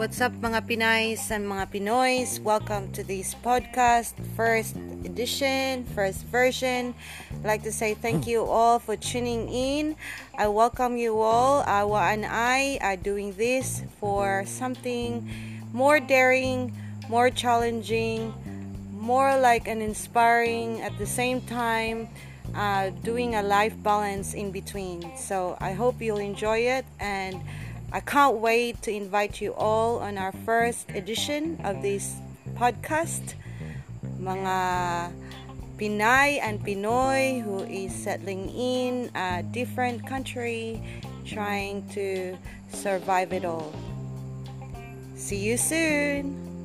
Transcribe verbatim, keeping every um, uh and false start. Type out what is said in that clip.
What's up mga Pinays and mga Pinoys? Welcome to this podcast, first edition, first version. I'd like to say thank you all for tuning in. I welcome you all. Awa and I are doing this for something more daring, more challenging, more like an inspiring at the same time, uh, doing a life balance in between. So I hope you'll enjoy it, and I can't wait to invite you all on our first edition of this podcast. Mga Pinay and Pinoy who is settling in a different country, trying to survive it all. See you soon!